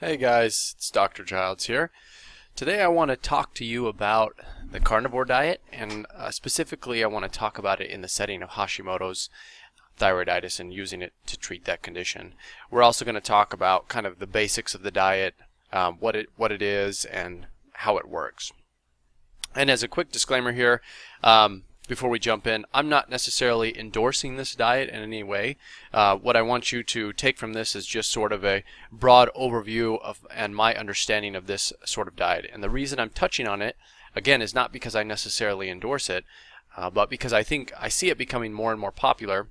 Hey guys, it's Dr. Childs here. Today I want to talk to you about the carnivore diet, and specifically I want to talk about it in the setting of Hashimoto's thyroiditis and using it to treat that condition. We're also going to talk about kind of the basics of the diet, what it is and how it works. And as a quick disclaimer here, before we jump in, I'm not necessarily endorsing this diet in any way. What I want you to take from this is just sort of a broad overview of and my understanding of this sort of diet. And the reason I'm touching on it, again, is not because I necessarily endorse it, but because I think I see it becoming more and more popular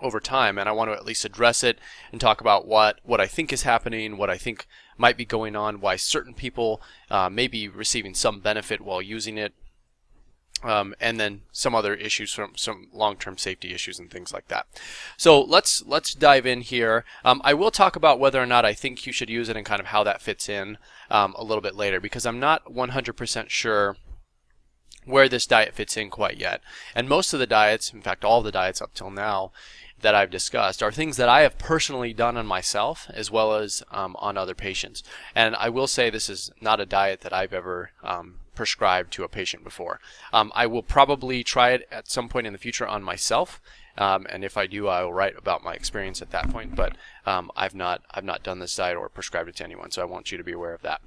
over time, and I want to at least address it and talk about what I think is happening, what I think might be going on, why certain people may be receiving some benefit while using it. And then some other issues, from some long-term safety issues and things like that. So let's dive in here. I will talk about whether or not I think you should use it and kind of how that fits in a little bit later, because I'm not 100% sure where this diet fits in quite yet. And most of the diets, in fact all of the diets up till now that I've discussed, are things that I have personally done on myself as well as on other patients. And I will say this is not a diet that I've ever prescribed to a patient before. I will probably try it at some point in the future on myself, and if I do, I will write about my experience at that point. But I've not done this diet or prescribed it to anyone, so I want you to be aware of that.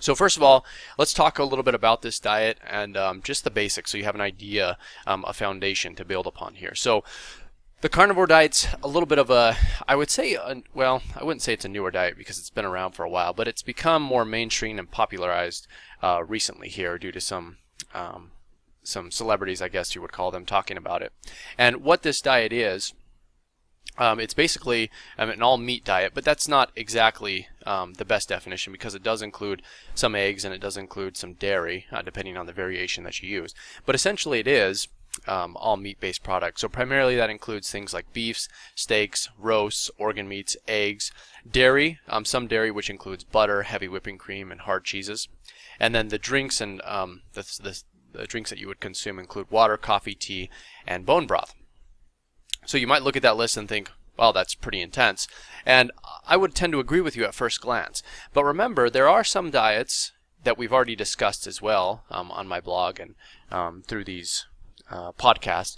So first of all, let's talk a little bit about this diet and just the basics, so you have an idea, a foundation to build upon here. So the carnivore diet's a little bit of a, I would say, well, I wouldn't say it's a newer diet because it's been around for a while, but it's become more mainstream and popularized recently here due to some celebrities, I guess you would call them, talking about it. And what this diet is, it's basically an all-meat diet, but that's not exactly the best definition because it does include some eggs and it does include some dairy, depending on the variation that you use. But essentially it is all meat-based products. So primarily that includes things like beefs, steaks, roasts, organ meats, eggs, dairy, some dairy which includes butter, heavy whipping cream, and hard cheeses. And then the drinks and the drinks that you would consume include water, coffee, tea, and bone broth. So you might look at that list and think, wow, that's pretty intense. And I would tend to agree with you at first glance. But remember, there are some diets that we've already discussed as well on my blog and through these podcasts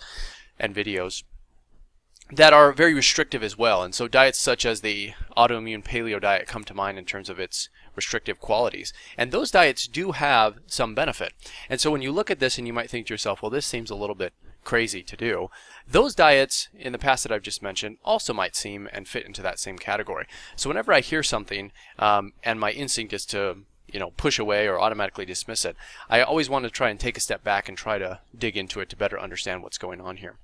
and videos that are very restrictive as well. And so diets such as the autoimmune paleo diet come to mind in terms of its restrictive qualities. And those diets do have some benefit. And so when you look at this and you might think to yourself, well, this seems a little bit crazy to do. Those diets in the past that I've just mentioned also might seem and fit into that same category. So whenever I hear something and my instinct is to push away or automatically dismiss it, I always want to try and take a step back and try to dig into it to better understand what's going on here.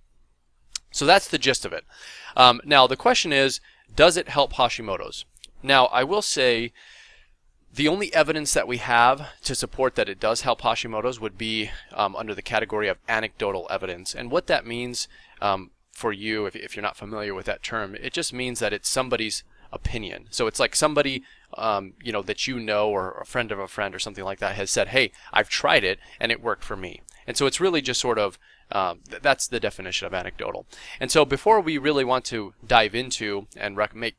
So that's the gist of it. Now the question is, does it help Hashimoto's? Now I will say the only evidence that we have to support that it does help Hashimoto's would be under the category of anecdotal evidence. And what that means for you, if you're not familiar with that term, it just means that it's somebody's opinion. So it's like somebody that or a friend of a friend or something like that has said, hey, I've tried it and it worked for me. And so it's really just sort of that's the definition of anecdotal. And so before we really want to dive into and make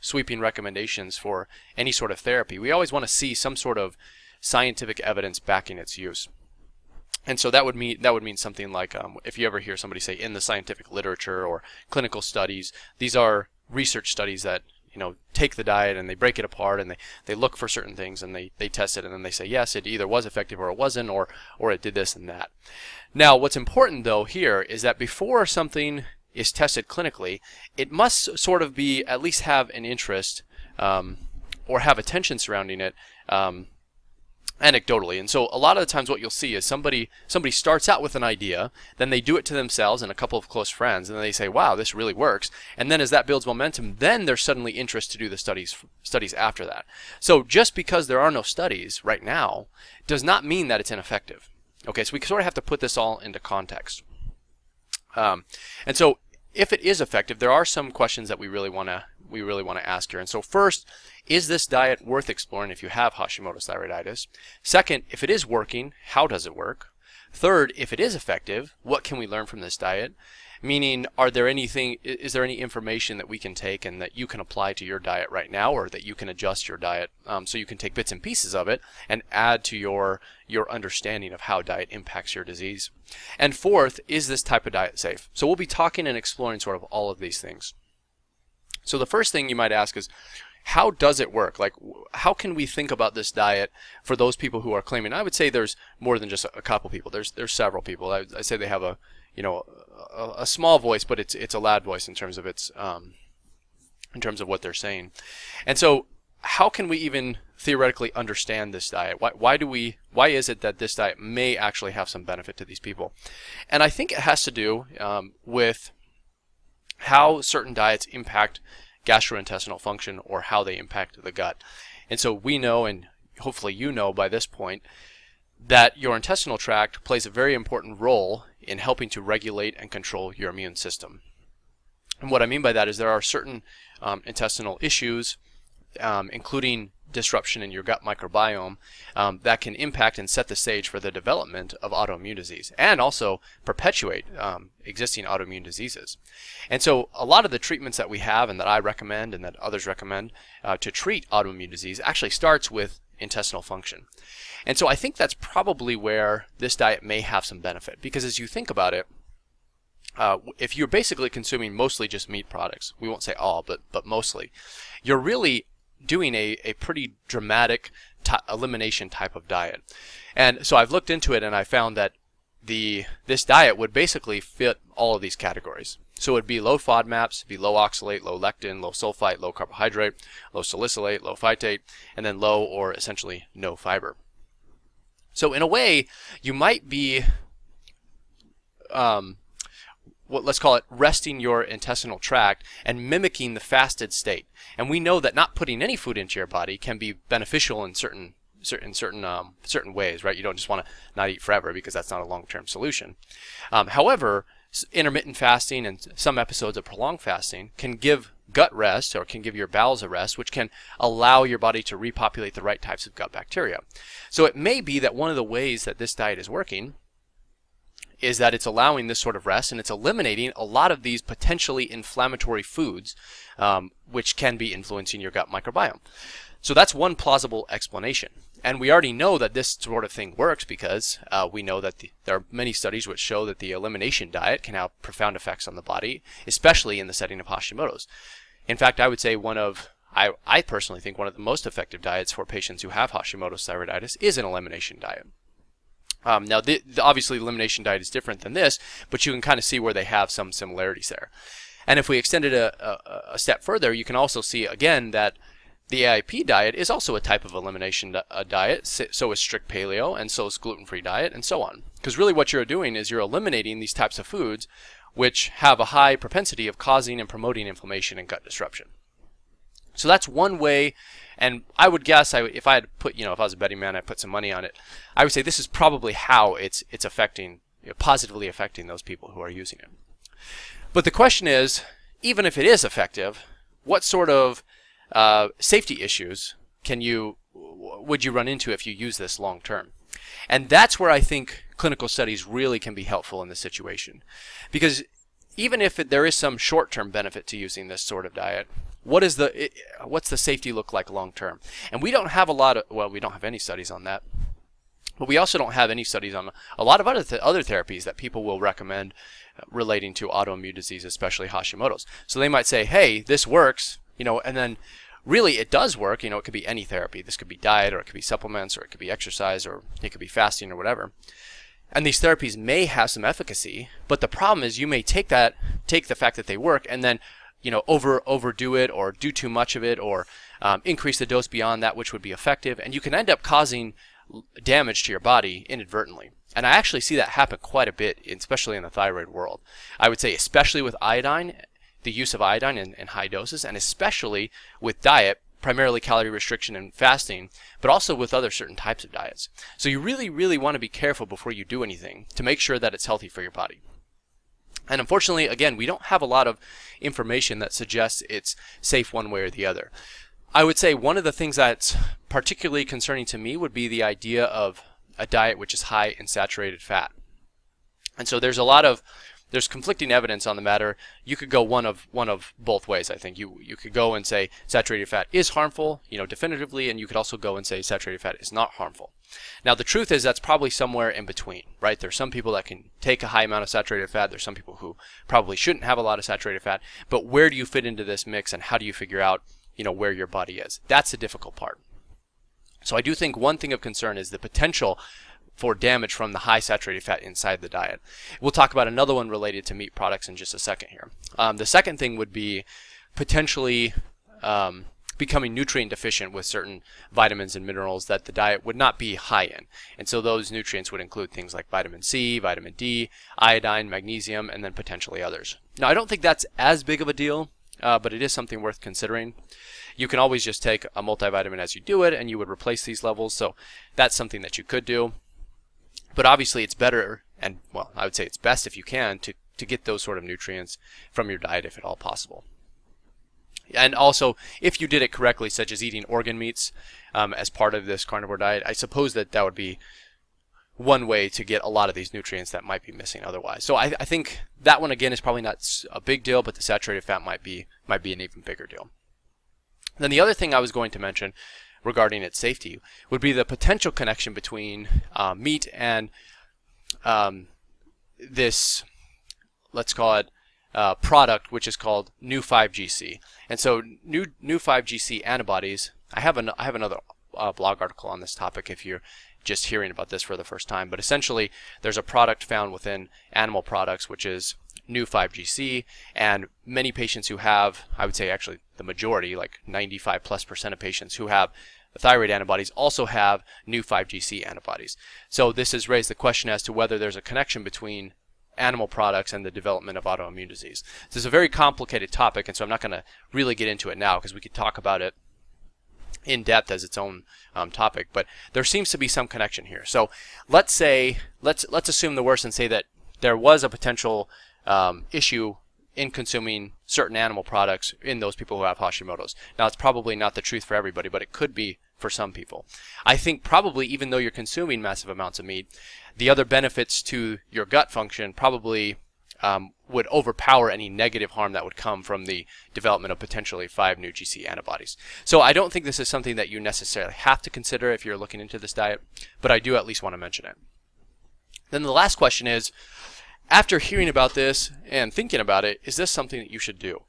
sweeping recommendations for any sort of therapy, we always want to see some sort of scientific evidence backing its use. And so that would mean something like if you ever hear somebody say in the scientific literature or clinical studies, these are research studies that take the diet and they break it apart and they look for certain things and they test it and then they say, yes, it either was effective or it wasn't, or it did this and that. Now what's important though here is that before something is tested clinically, it must sort of be, at least have an interest or have attention surrounding it anecdotally. And so a lot of the times what you'll see is somebody starts out with an idea, then they do it to themselves and a couple of close friends, and then they say, wow, this really works. And then as that builds momentum, then there's suddenly interest to do the studies after that. So just because there are no studies right now does not mean that it's ineffective. Okay, so we sort of have to put this all into context. And so if it is effective, there are some questions that we really want to ask here. And so first, is this diet worth exploring if you have Hashimoto's thyroiditis? Second, if it is working, how does it work? Third, if it is effective, what can we learn from this diet? meaning is there any information that we can take and that you can apply to your diet right now, or that you can adjust your diet, so you can take bits and pieces of it and add to your understanding of how diet impacts your disease. And fourth, is this type of diet safe? So we'll be talking and exploring sort of all of these things. So the first thing you might ask is, how does it work? Like, how can we think about this diet for those people who are claiming? I would say there's more than just a couple people. There's several people. I say they have a, you know, a small voice, but it's a loud voice in terms of its in terms of what they're saying. And so, how can we even theoretically understand this diet? Why is it that this diet may actually have some benefit to these people? And I think it has to do with how certain diets impact gastrointestinal function, or how they impact the gut. And so we know, and hopefully you know by this point, that your intestinal tract plays a very important role in helping to regulate and control your immune system. And what I mean by that is there are certain intestinal issues, including disruption in your gut microbiome, that can impact and set the stage for the development of autoimmune disease, and also perpetuate existing autoimmune diseases. And so a lot of the treatments that we have, and that I recommend and that others recommend to treat autoimmune disease, actually starts with intestinal function. And so I think that's probably where this diet may have some benefit, because as you think about it, if you're basically consuming mostly just meat products, we won't say all, but mostly, you're really doing a pretty dramatic elimination type of diet. And so I've looked into it, and I found that this diet would basically fit all of these categories. So it would be low FODMAPs, be low oxalate, low lectin, low sulfite, low carbohydrate, low salicylate, low phytate, and then low or essentially no fiber. So in a way, you might be let's call it resting your intestinal tract and mimicking the fasted state. And we know that not putting any food into your body can be beneficial in certain ways, right? You don't just want to not eat forever, because that's not a long-term solution. However, intermittent fasting and some episodes of prolonged fasting can give gut rest, or can give your bowels a rest, which can allow your body to repopulate the right types of gut bacteria. So it may be that one of the ways that this diet is working is that it's allowing this sort of rest, and it's eliminating a lot of these potentially inflammatory foods, which can be influencing your gut microbiome. So that's one plausible explanation. And we already know that this sort of thing works, because we know that there are many studies which show that the elimination diet can have profound effects on the body, especially in the setting of Hashimoto's. In fact, I would say I personally think one of the most effective diets for patients who have Hashimoto's thyroiditis is an elimination diet. Now, obviously, the elimination diet is different than this, but you can kind of see where they have some similarities there. And if we extend it a step further, you can also see, again, that the AIP diet is also a type of elimination diet, so is strict paleo, and so is gluten-free diet, and so on. Because really what you're doing is you're eliminating these types of foods which have a high propensity of causing and promoting inflammation and gut disruption. So that's one way, and I would guess, if I had put, if I was a betting man, I'd put some money on it. I would say this is probably how it's affecting, positively affecting those people who are using it. But the question is, even if it is effective, what sort of safety issues would you run into if you use this long term? And that's where I think clinical studies really can be helpful in this situation, because even if there is some short-term benefit to using this sort of diet, what's the safety look like long term? And we don't have we don't have any studies on that, but we also don't have any studies on a lot of other therapies that people will recommend relating to autoimmune disease, especially Hashimoto's. So they might say, hey, this works, and then really it does work. It could be any therapy. This could be diet, or it could be supplements, or it could be exercise, or it could be fasting, or whatever. And these therapies may have some efficacy, but the problem is you may take the fact that they work, and then overdo it, or do too much of it, or increase the dose beyond that which would be effective, and you can end up causing damage to your body inadvertently. And I actually see that happen quite a bit, especially in the thyroid world. I would say especially with iodine, the use of iodine in high doses, and especially with diet, primarily calorie restriction and fasting, but also with other certain types of diets. So you really, really want to be careful before you do anything to make sure that it's healthy for your body. And unfortunately, again, we don't have a lot of information that suggests it's safe one way or the other. I would say one of the things that's particularly concerning to me would be the idea of a diet which is high in saturated fat. And so there's a lot of there's conflicting evidence on the matter. You could go one of both ways, I think. You could go and say saturated fat is harmful, definitively, and you could also go and say saturated fat is not harmful. Now, the truth is that's probably somewhere in between, right? There's some people that can take a high amount of saturated fat. There's some people who probably shouldn't have a lot of saturated fat. But where do you fit into this mix, and how do you figure out, where your body is? That's the difficult part. So I do think one thing of concern is the potential for damage from the high saturated fat inside the diet. We'll talk about another one related to meat products in just a second here. The second thing would be potentially becoming nutrient deficient with certain vitamins and minerals that the diet would not be high in. And so those nutrients would include things like vitamin C, vitamin D, iodine, magnesium, and then potentially others. Now, I don't think that's as big of a deal, but it is something worth considering. You can always just take a multivitamin as you do it, and you would replace these levels. So that's something that you could do. But obviously it's better, and well, I would say it's best if you can, to get those sort of nutrients from your diet if at all possible. And also, if you did it correctly, such as eating organ meats as part of this carnivore diet, I suppose that would be one way to get a lot of these nutrients that might be missing otherwise. So I think that one, again, is probably not a big deal, but the saturated fat might be an even bigger deal. Then the other thing I was going to mention regarding its safety would be the potential connection between meat and this, let's call it, product, which is called Neu5GC. And so Neu5GC antibodies, I have another blog article on this topic if you're just hearing about this for the first time, but essentially there's a product found within animal products which is Neu5GC, and many patients who have, I would say actually the majority, like 95%+ of patients who have thyroid antibodies also have Neu5GC antibodies. So this has raised the question as to whether there's a connection between animal products and the development of autoimmune disease. This is a very complicated topic, and so I'm not going to really get into it now because we could talk about it in depth as its own topic, but there seems to be some connection here. So let's assume the worst and say that there was a potential issue in consuming certain animal products in those people who have Hashimoto's. Now, it's probably not the truth for everybody, but it could be for some people. I think probably even though you're consuming massive amounts of meat, the other benefits to your gut function probably would overpower any negative harm that would come from the development of potentially 5 Neu5GC antibodies. So I don't think this is something that you necessarily have to consider if you're looking into this diet, but I do at least want to mention it. Then the last question is, after hearing about this and thinking about it, is this something that you should do?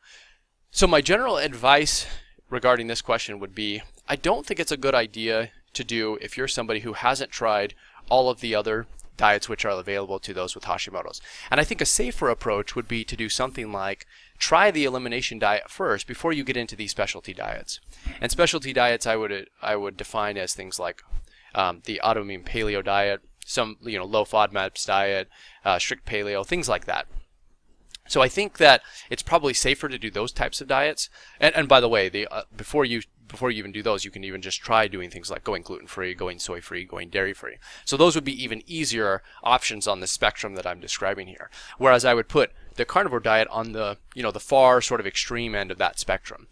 So my general advice regarding this question would be, I don't think it's a good idea to do if you're somebody who hasn't tried all of the other diets which are available to those with Hashimoto's. And I think a safer approach would be to do something like try the elimination diet first before you get into these specialty diets. And specialty diets I would define as things like the autoimmune paleo diet, some low FODMAPs diet, strict paleo, things like that. So I think that it's probably safer to do those types of diets. And by the way, before you even do those, you can even just try doing things like going gluten-free, going soy-free, going dairy-free. So those would be even easier options on the spectrum that I'm describing here. Whereas I would put the carnivore diet on the the far sort of extreme end of that spectrum.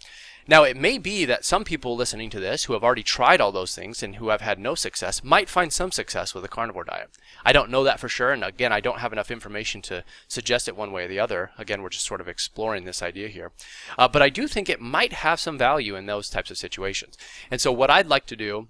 Now, it may be that some people listening to this who have already tried all those things and who have had no success might find some success with a carnivore diet. I don't know that for sure, and again, I don't have enough information to suggest it one way or the other. Again, we're just sort of exploring this idea here. But I do think it might have some value in those types of situations. And so what I'd like to do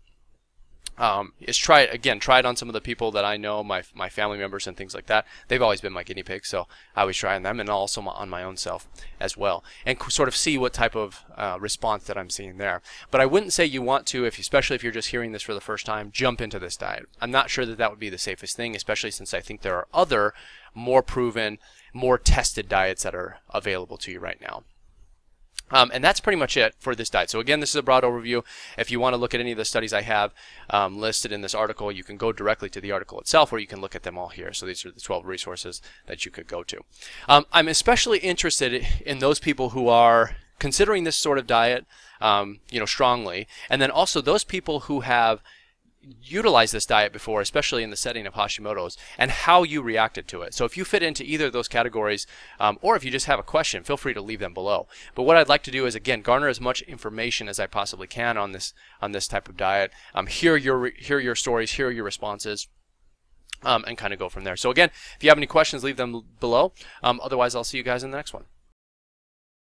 is try it on some of the people that I know, my family members and things like that. They've always been my guinea pigs, so I always try on them and also on my own self as well, and sort of see what type of response that I'm seeing there. But I wouldn't say you want to, especially if you're just hearing this for the first time, jump into this diet. I'm not sure that would be the safest thing, especially since I think there are other more proven, more tested diets that are available to you right now. And that's pretty much it for this diet. So again, this is a broad overview. If you want to look at any of the studies I have listed in this article, you can go directly to the article itself, or you can look at them all here. So these are the 12 resources that you could go to. I'm especially interested in those people who are considering this sort of diet, strongly, and then also those people who have utilized this diet before, especially in the setting of Hashimoto's, and how you reacted to it. So if you fit into either of those categories, or if you just have a question, feel free to leave them below. But what I'd like to do is, again, garner as much information as I possibly can on this type of diet. Hear your stories, hear your responses. and kind of go from there. So again, if you have any questions, leave them below. Otherwise, I'll see you guys in the next one.